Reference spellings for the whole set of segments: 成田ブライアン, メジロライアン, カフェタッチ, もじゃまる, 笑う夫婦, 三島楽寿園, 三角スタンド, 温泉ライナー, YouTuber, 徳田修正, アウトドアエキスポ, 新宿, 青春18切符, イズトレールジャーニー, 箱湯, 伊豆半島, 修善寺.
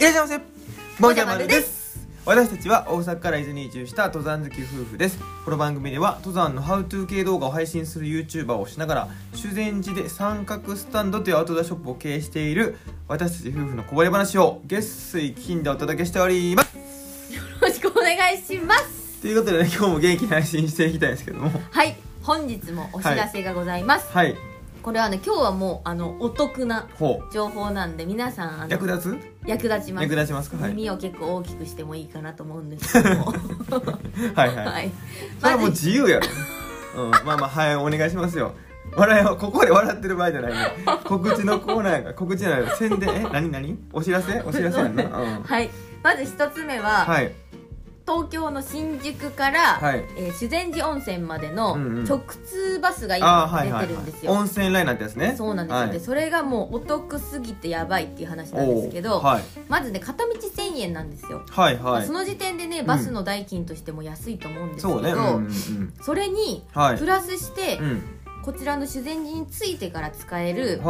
いらっしゃいませ、もじゃまるです。私たちは大阪から伊豆に移住した登山好き夫婦です。この番組では登山のハウトゥー系動画を配信する YouTuber をしながら、修善寺で三角スタンドというアウトドアショップを経営している私たち夫婦のこぼれ話を月水金でお届けしております。よろしくお願いします。ということで、ね、今日も元気に配信していきたいんですけども、はい、本日もお知らせがございます。はい、はい、これはね、今日はもうお得な情報なんで、皆さん役立ちますか、はい、耳を結構大きくしてもいいかなと思うんですけどもはいはい、はい、それはもう自由やろ、うん、まあまあ、はい、お願いしますよ。笑いはここで笑ってる場合じゃないね告知のコーナーやから、告知じゃないよ、宣伝、何お知らせやんな、うん、はい。まず一つ目は、はい、東京の新宿から、はい、修善寺温泉までの直通バスが今出てるんですよ。温泉ライナーってやつね。そうなんですよ、はい。でそれがもうお得すぎてやばいっていう話なんですけど、はい、まずね、片道1000円なんですよ、はいはい。まあ、その時点でね、バスの代金としても安いと思うんですけど、うん それにプラスして、はい、こちらの修善寺に着いてから使える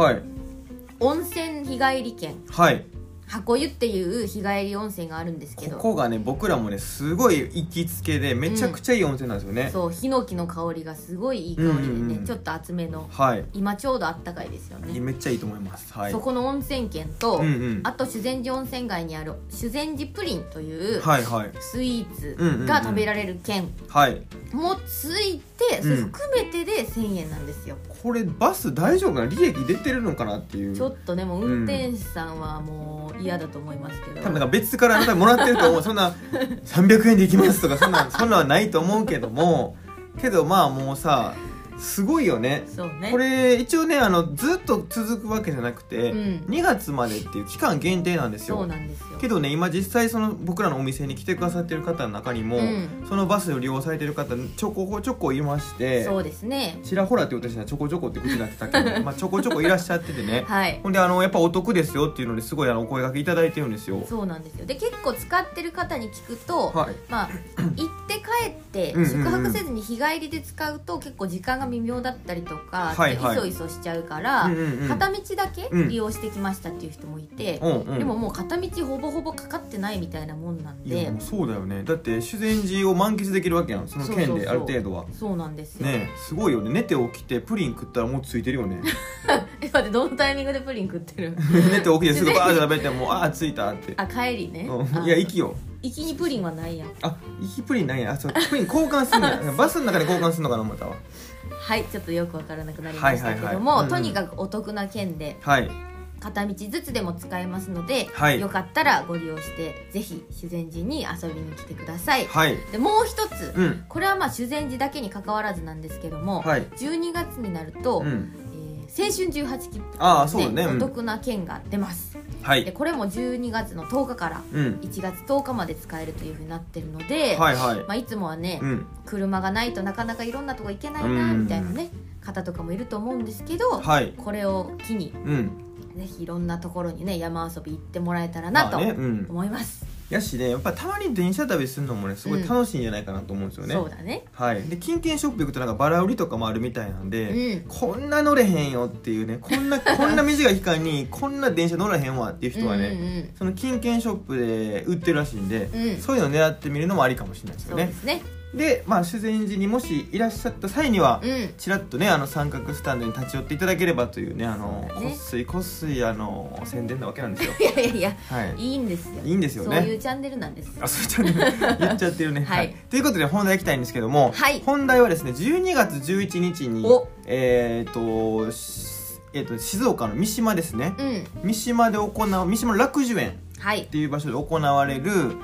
温泉日帰り券、はい、箱湯っていう日帰り温泉があるんですけど、ここがね、僕らもね、すごい行きつけで、めちゃくちゃいい温泉なんですよね、うん、そう、ヒノキの香りがすごいいい香りでね、うんうん、ちょっと厚めの、はい、今ちょうどあったかいですよね。めっちゃいいと思います、はい。そこの温泉券と、うんうん、あと修善寺温泉街にある修善寺プリンというスイーツが食べられる券もついて、それ含めてで1000円なんですよ、うん。これバス大丈夫かな、利益出てるのかなっていう、ちょっとね、もう運転手さんはもう、うん、嫌だと思いますけど、多分なんか別からもらってると思うそんな300円で行きますとかそんなはないと思うけども、けどまあもうさ、すごいよ ね。これ一応ね、ずっと続くわけじゃなくて、うん、2月までっていう期間限定なんですよ。そうなんですよ。けどね、今実際その僕らのお店に来てくださってる方の中にも、うん、そのバスを利用されてる方ちょこいまして、そうですね、ちらほらって言うとしたらちょこちょこって口になってたけど、まあちょこちょこいらっしゃっててね、はい、ほんでやっぱお得ですよっていうのですごいお声掛けいただいてるんですよ。そうなんですよ。で結構使ってる方に聞くと、はい、まあ行って帰って宿泊せずに日帰りで使うと、結構時間が微妙だったりとか、はいはい、いそいそしちゃうから、うんうん、片道だけ利用してきましたっていう人もいて、うんうん、でももう片道ほぼほぼかかってないみたいなもんなんで、いやもうそうだよね。だって修善寺を満喫できるわけやん、その券である程度は。そうなんですよ、ね、すごいよね。寝て起きてプリン食ったらもうついてるよね待って、どのタイミングでプリン食ってる寝て起きてすぐバーッと食べて、もうついたって、あ、帰りね、うん、いや行きよ、行きにプリンはないやん。あ、行きプリンないやん。あ、そう、プリン交換するんだバスの中で交換するのかな思ったわ。はい、ちょっとよくわからなくなりましたけども、はいはいはい、うんうん、とにかくお得な券で、はい、片道ずつでも使えますので、はい、よかったらご利用してぜひ修善寺に遊びに来てください、はい。でもう一つ、うん、これはまあ修善寺だけに関わらずなんですけども、はい、12月になると、うん、青春18切符、ね、あ、そうね、うん、お得な券が出ます、はい、でこれも12月の10日から1月10日まで使えるというふうになってるので、うん、はいはい、まあ、いつもはね、うん、車がないとなかなかいろんなとこ行けないなみたいなね、方とかもいると思うんですけど、はい、これを機に、うん、ぜひいろんなところにね、山遊び行ってもらえたらなと思います、まあね、うん、やしね、やっぱたまに電車旅するのもね、すごい楽しいんじゃないかなと思うんですよね、うん、そうだね、はい。で近県ショップ行くとなんかバラ売りとかもあるみたいなんで、うん、こんな乗れへんよっていうね、こんな短い期間にこんな電車乗らへんわっていう人はね、うんうんうん、その近県ショップで売ってるらしいんで、うん、そういうの狙ってみるのもありかもしれないですよね。そうですね。で、まあ、修善寺にもしいらっしゃった際には、うん、ちらっとね、三角スタンドに立ち寄っていただければというね、こっすい宣伝なわけなんですよいやいやいや、はい、いいんですよ、いいんですよね、そういうチャンネルなんです。あ、そういうチャンネル言っちゃってるね、はい、はい。ということで本題いきたいんですけども、はい、本題はですね、12月11日に静岡の三島ですね、うん、三島楽寿園っていう場所で行われる、はい、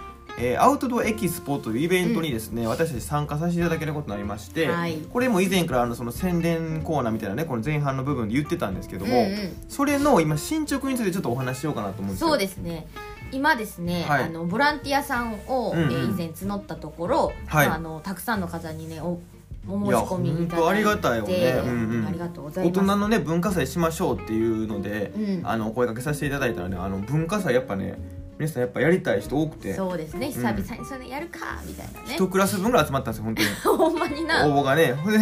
アウトドアエキスポというイベントにですね、うん、私たち参加させていただけることになりまして、はい、これも以前からその宣伝コーナーみたいなね、この前半の部分で言ってたんですけども、うんうん、それの今進捗についてちょっとお話しようかなと思うんですけど。そうですね、今ですね、はい、ボランティアさんを、うんうん、以前募ったところ、はい、たくさんの方にね、お申し込みいただいて、いや、本当ありがたいよね、うんうん、ありがとうございます。大人のね、文化祭しましょうっていうので、うん、お声掛けさせていただいたらね、文化祭やっぱね、皆さんやっぱやりたい人多くて、そうですね、久々にそれやるかみたいなね、一クラス分ぐらい集まったんですよ本当にほんまにな、応募がね、ほん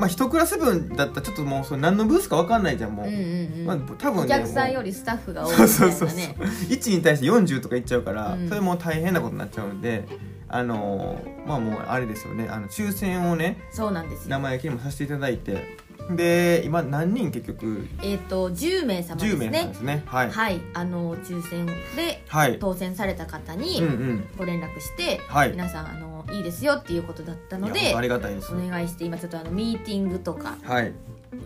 で一クラス分だったらちょっともうそれ何のブースか分かんないじゃん、もう、うんうんうん、まあ、多分ねお客さんよりスタッフが多いみたいなね、そう1に対して40とかいっちゃうから、うん、それもう大変なことになっちゃうんで、まあもうあれですよね、抽選をね、そうなんですよ、名前を切りもさせていただいて、で今何人結局10名様ですね、10名様ですね、はい、はい、抽選で当選された方にご連絡して、はい、皆さんいいですよっていうことだったので、ありがたいです、ね、お願いして、今ちょっとミーティングとか、はい、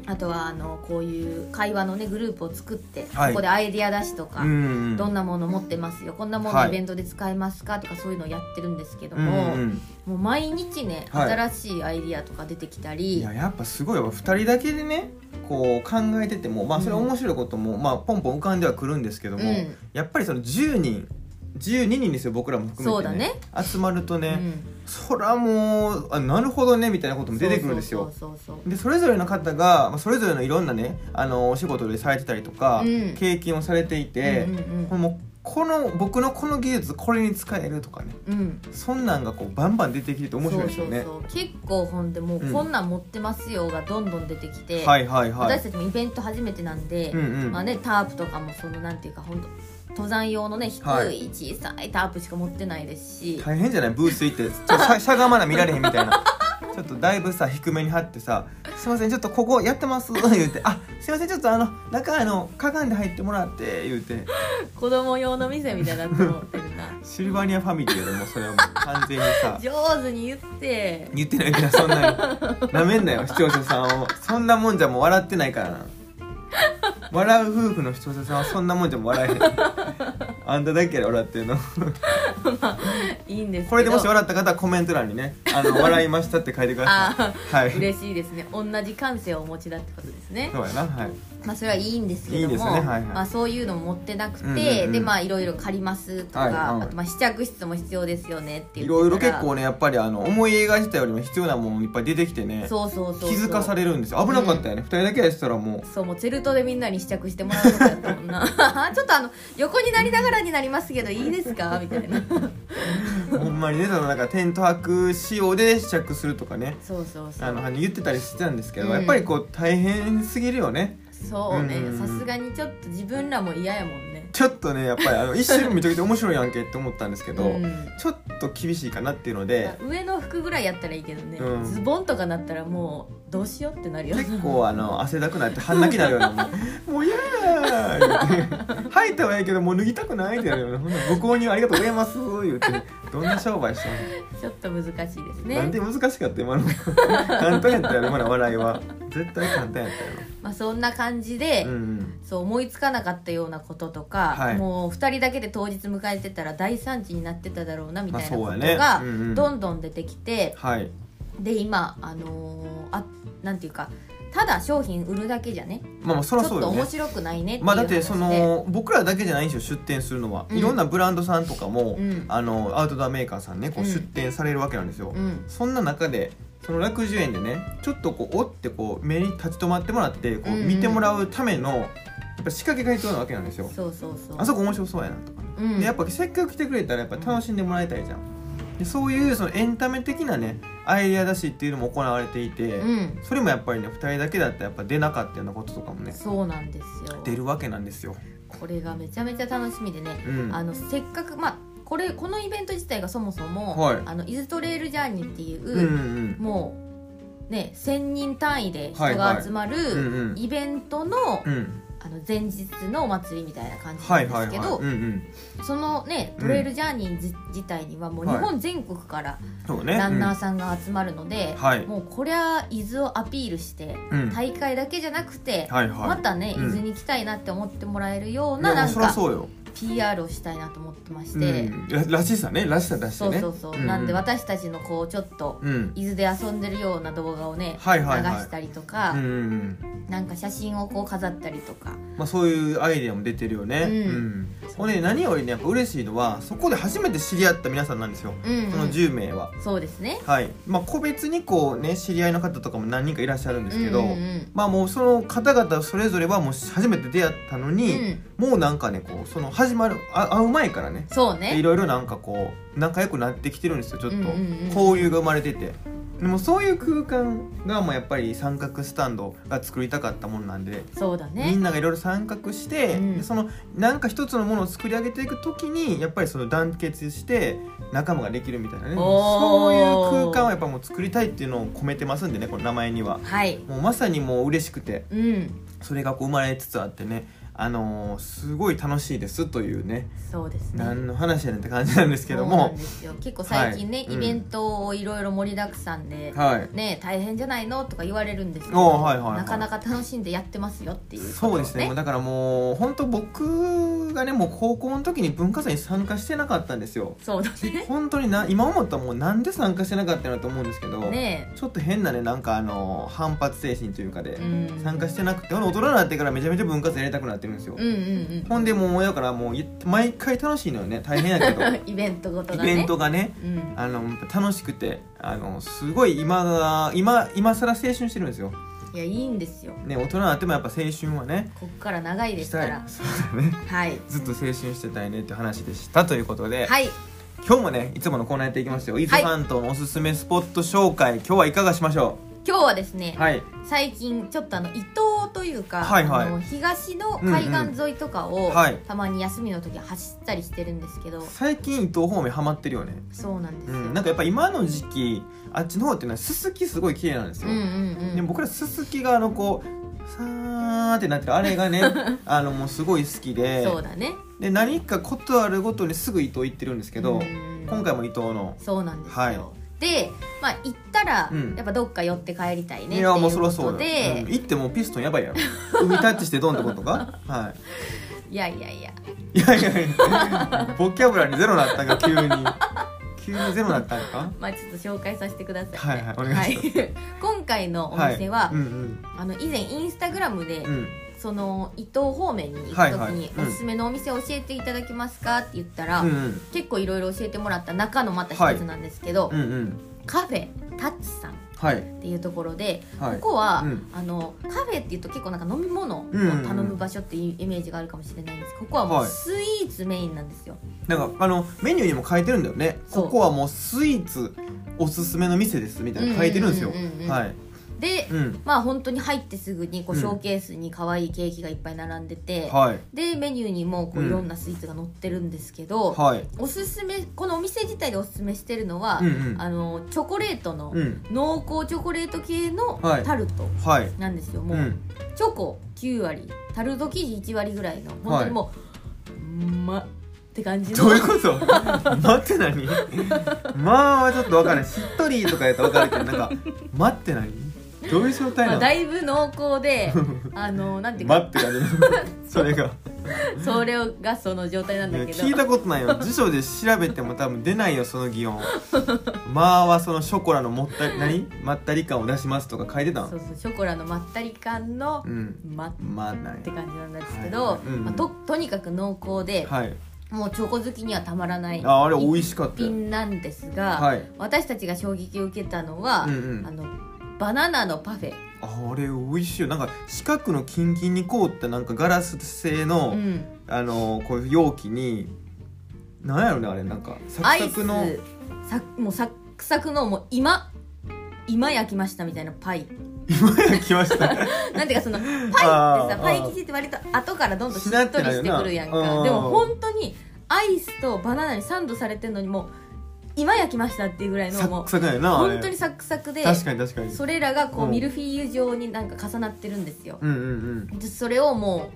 あとはこういう会話のねグループを作って、はい、ここでアイディア出しとか、うん、どんなもの持ってますよ、こんなものイベントで使えますかとか、そういうのをやってるんですけども、うんうん、もう毎日ね、はい、新しいアイディアとか出てきたり、いや、やっぱすごいわ、2人だけでねこう考えてても、まあそれ面白いことも、うん、まあポンポン浮かんではくるんですけども、うん、やっぱりその12人ですよ、僕らも含めて、ね、そうだね、集まるとね、うん、そらもうなるほどねみたいなことも出てくるんですよ。でそれぞれの方がそれぞれのいろんなねお仕事でされてたりとか、うん、経験をされていて、うんうんうん、もうこの僕のこの技術これに使えるとかね、うん、そんなんがこうバンバン出てきて面白いですよね。そうそうそう、結構ほんでもうこんなん持ってますよがどんどん出てきて、うん、はいはいはい、私たちもイベント初めてなんで、うんうん、まあね、タープとかもそのなんていうかほんと登山用のね低い小さいタープしか持ってないですし、はい、大変じゃない、ブース行ってしゃがまな見られへんみたいなちょっとだいぶさ低めに張ってさ、すいませんちょっとここやってます言うて、あ、すいませんちょっと中かがんで入ってもらって言うて子供用の店みたいなと思ってるなシルバニアファミリーよりもそれはもう完全にさ上手に言ってないからそんなになめんなよ視聴者さんを、そんなもんじゃもう笑ってないからな笑う夫婦の視聴者さんはそんなもんじゃも笑えへんあんただけ笑ってるの、まあ、いいんですけど、これでもし笑った方はコメント欄にね笑いましたって書いてください、はい、嬉しいですね、同じ感性をお持ちだってことですね。そうやな、はい、まあ、それはいいんですけども、いいですね、はいはい、まあ、そういうのも持ってなくて、うんうんうん、でまあいろいろ借りますとか、はいはい、あとまあ試着室も必要ですよねっていういろいろ結構ね、やっぱり思い描いたよりも必要なものいっぱい出てきてね、そう気づかされるんですよ。危なかったよね、うん、2人だけやってたらもうそうもうチェルトでみんなに試着してもらうとかやったもんなちょっと横になりながらになりますけどいいですかみたいなほんまにね、なんかテント泊仕様で試着するとかね、そう言ってたりしてたんですけど、うん、やっぱりこう大変すぎるよね。そうね、さすがにちょっと自分らも嫌やもんね。ちょっとね、やっぱり一瞬見とけて面白いやんけって思ったんですけど、うん、ちょっと厳しいかなっていうので、上の服ぐらいやったらいいけどね、うん、ズボンとかなったらもうどうしようってなるよ。結構汗だくなって半泣きになるようなもう嫌やー吐いたはいいけどもう脱ぎたくないってなるような、ほんなご購入ありがとうございます言うて、ね、どんな商売したのちょっと難しいですね。なんで難しかった今の簡単やったよね、まだ笑いは絶対簡単やったよ、まあ、そんな感じで、うんうん、そう思いつかなかったようなこととか、はい、もう2人だけで当日迎えてたら大惨事になってただろうなみたいなことがどんどん出てきて、はい、で今なんていうかただ商品売るだけじゃね、まあ、そらそうよね、ちょっと面白くないねっていう話で、まあ、だって僕らだけじゃないんですよ出店するのは、うん、いろんなブランドさんとかも、うん、アウトドアメーカーさんねこう出店されるわけなんですよ、うん、そんな中でその楽寿園でねちょっとこう折ってこう目に立ち止まってもらってこう見てもらうための、うんうん、やっぱ仕掛けが必要なわけなんですよ。そうあそこ面白そうやなとか、うん、でやっぱせっかく来てくれたらやっぱ楽しんでもらいたいじゃん、でそういうそのエンタメ的なねアイデア出しっていうのも行われていて、うん、それもやっぱりね2人だけだったらやっぱ出なかったようなこととかもね、そうなんですよ、出るわけなんですよ。これがめちゃめちゃ楽しみでね、うん、せっかくまあこのイベント自体がそもそも、はい、イズトレールジャーニーっていう、うんうん、もうね1000人単位で人が集まる、はいはい、うんうん、イベントの、うん、前日のお祭りみたいな感じなんですけど、そのねトレイルジャーニー自体にはもう日本全国からランナーさんが集まるので、はい、もうこりゃ伊豆をアピールして、うん、大会だけじゃなくて、はいはい、またね伊豆に来たいなって思ってもらえるような、なんかPR をしたいなと思ってまして、うん、らしさ出してね、そう、うん、なんで私たちのこうちょっと、うん、伊豆で遊んでるような動画をね、はいはいはい、流したりとか、うん、なんか写真をこう飾ったりとか、まあ、そういうアイデアも出てるよね、うんうん、ね、何よりねやっぱ嬉しいのはそこで初めて知り合った皆さんなんですよ、うんうん、その10名はそうですね、はい、まあ、個別にこうね知り合いの方とかも何人かいらっしゃるんですけど、うんうんうん、まあもうその方々それぞれはもう初めて出会ったのに、うん、もうなんかねこうその初始まる会う前からね、そうね、いろいろなんかこう仲良くなってきてるんですよ。ちょっと交流が生まれてて、でもそういう空間がもうやっぱり三角スタンドが作りたかったものなんで、そうだね、みんながいろいろ参画して、うん、そのなんか一つのものを作り上げていくときにやっぱりその団結して仲間ができるみたいなね、そういう空間をやっぱもう作りたいっていうのを込めてますんでね、この名前には、はい、もうまさにもう嬉しくて、うん、それがこう生まれつつあってね、すごい楽しいですというね。そうですね、何の話やねんって感じなんですけども、そうなんですよ。結構最近ね、はい、イベントをいろいろ盛りだくさんで、はい、ね、大変じゃないのとか言われるんですけど、はいはいはい、なかなか楽しんでやってますよっていう、ね、そうですね。だからもう本当僕がねもう高校の時に文化祭に参加してなかったんですよ。そうだね、本当に今思ったらもうなんで参加してなかったのと思うんですけど、ね、ちょっと変なねなんか反発精神というかで参加してなくて、大人になってからめちゃめちゃ文化祭やりたくなってんですよ。うんうんうん、ほんでもうだからもう毎回楽しいのよね、大変やけどイベントごとがね、イベントがね、うん、楽しくてすごい今更青春してるんですよ。いや、いいんですよ、ね、大人になってもやっぱ青春はねこっから長いですから、そうだね、はい、ずっと青春してたいねって話でしたということで、はい、今日もねいつものコーナーやっていきましたよ。伊豆半島のおすすめスポット紹介、はい、今日はいかがしましょう。今日はですね、はい、最近ちょっと伊東というか、はいはい、東の海岸沿いとかを、うんうん、はい、たまに休みの時は走ったりしてるんですけど、最近伊東方面ハマってるよね。そうなんですよ、うん、なんかやっぱ今の時期あっちの方っていうのはススキすごい綺麗なんですよ、うんうんうん、で僕らススキがこうさーってなってるあれがねもうすごい好きで、そうだね、で何かことあるごとにすぐ伊東行ってるんですけど、今回も伊東の、そうなんですよ、はい、で、まあ、行ったらやっぱどっか寄って帰りたいねっていうことで、行ってもうピストンやばいやろ海タッチしてドンってことか、はい、いやいやいやいやいやいやボキャブラにゼロなったんか、急にゼロなったんかまあちょっと紹介させてくださいね、はいはい、お願いします、はい、今回のお店は、はい、うんうん、以前インスタグラムで、うん、その伊東方面に行くときにおすすめのお店を教えていただけますかって言ったら、うん、結構いろいろ教えてもらった中のまた一つなんですけど、はい、うんうん、カフェタッチさんっていうところで、はい、ここは、うん、カフェっていうと結構なんか飲み物を頼む場所っていうイメージがあるかもしれないんですけど、ここはもうスイーツメインなんですよ。なんかメニューにも書いてるんだよね、ここはもうスイーツおすすめの店ですみたいな書いてるんですよ、はい、で、うん、まあ本当に入ってすぐにこうショーケースに可愛いケーキがいっぱい並んでて、うん、でメニューにもこういろんなスイーツが載ってるんですけど、うん、はい、おすすめこのお店自体でおすすめしてるのは、うんうん、チョコレートの、うん、濃厚チョコレート系のタルトなんですよ、はいはい、もう、うん、チョコ9割タルト生地1割ぐらいの本当にもう、はい、って感じの。どういうこと待って何まあちょっと分からない、しっとりとかやったら分かるけど、なんか待って何どういう状態なの、まあ、だいぶ濃厚でなんていうか待って感じそれがその状態なんだけど、聞いたことないよ、辞書で調べても多分出ないよその擬音まあはそのショコラのもったり何まったり感を出しますとか書いてたの、そうそう、ショコラのまったり感の、うん、って感じなんですけど、はい、うん、まあ、とにかく濃厚で、はい、もうチョコ好きにはたまらない一品なんですが、はい、私たちが衝撃を受けたのは、うんうん、バナナのパフェ、あれ美味しいよ、なんか四角のキンキンに凍ったなんかガラス製の、うん、こういう容器に何やろね、あれなんかサクサクのもうサクサクのもう今焼きましたみたいなパイ今焼きましたなんていうかそのパイってさ、パイ生地って割と後からどんどんしっとりしてくるやんか、でも本当にアイスとバナナにサンドされてるのにもう今焼きましたっていうぐらいのもうサクサクやな、本当にサクサクで、確かに確かに、それらがこうミルフィーユ状になんか重なってるんですよ、うんうんうん、それをも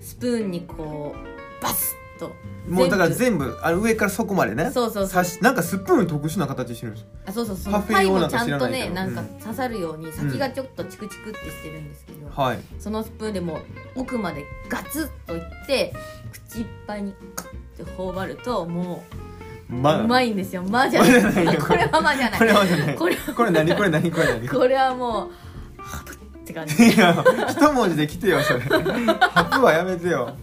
うスプーンにこうバスッと、もうだから全部上からそこまでね、そうそうそう、なんかスプーン特殊な形してるんですよ、あ、そうそうそう、パイもちゃんとねなんか刺さるように先がちょっとチクチクってしてるんですけど、うん、はい、そのスプーンでも奥までガツッといって口いっぱいにカッて頬張るともううまいんですよ。まじゃない。これはまじゃない。これは何？これ何？これはもうハブって感じ。いや、一文字で来てよそれ。ハブはやめてよ。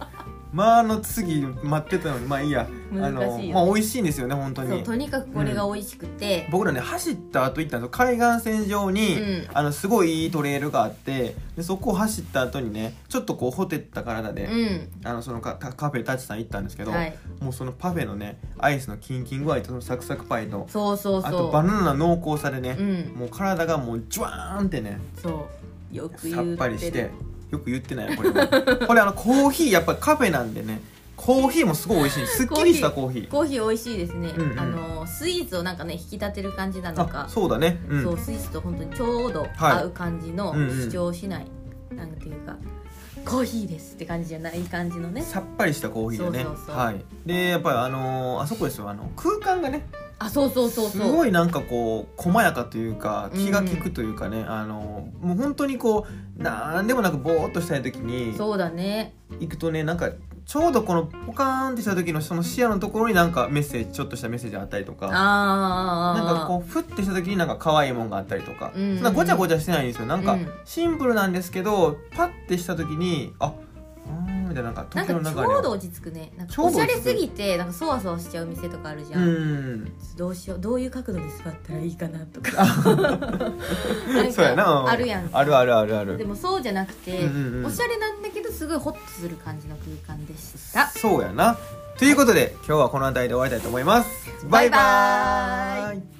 まあの次待ってたのにまあいいや、まあ、美味しいんですよね本当に。そうとにかくこれが美味しくて、うん、僕らね走った後行ったの海岸線上に、うん、すごいいいトレイルがあって、でそこを走った後にねちょっとこうほてった体で、うん、そのカフェタチさん行ったんですけど、はい、もうそのパフェのねアイスのキンキン具合とそのサクサクパイのあとバナナの濃厚さでね、うん、もう体がもうジュワーンってね、そうよく言ってるさっぱりして、よく言ってないよこれはこれコーヒーやっぱりカフェなんでねコーヒーもすごい美味しい、すっきりしたコーヒー美味しいですね、うんうん、スイーツをなんかね引き立てる感じなのか、そうだね、うん、そうスイーツと本当にちょうど合う感じの主張しない、はいうんうん、なんていうかコーヒーですって感じじゃない感じのねさっぱりしたコーヒーだね、そうそうそう、はい、でやっぱりあそこですよ空間がね、あそうすごいなんかこう細やかというか気が利くというかね、うんうん、もう本当にこうなんでもなくぼーっとしたい時にそうだね行くとねなんかちょうどこのポカーンってした時のその視野のところになんかメッセージちょっとしたメッセージがあったりとか、なんかこうフッてした時になんか可愛いもんがあったりとか、うんうんうん、そんなごちゃごちゃしてないんですよ、なんかシンプルなんですけどパッてした時にあなんかちょうど落ち着くね、なんかおしゃれすぎてなんかそわそわしちゃう店とかあるじゃん、うんどうしようどういう角度で座ったらいいかなとかなんかあるやん、あるあるあるある、でもそうじゃなくて、うんうんうん、おしゃれなんだけどすごいホッとする感じの空間でした。そうやなということで今日はこの辺りで終わりたいと思います。バイバーイ。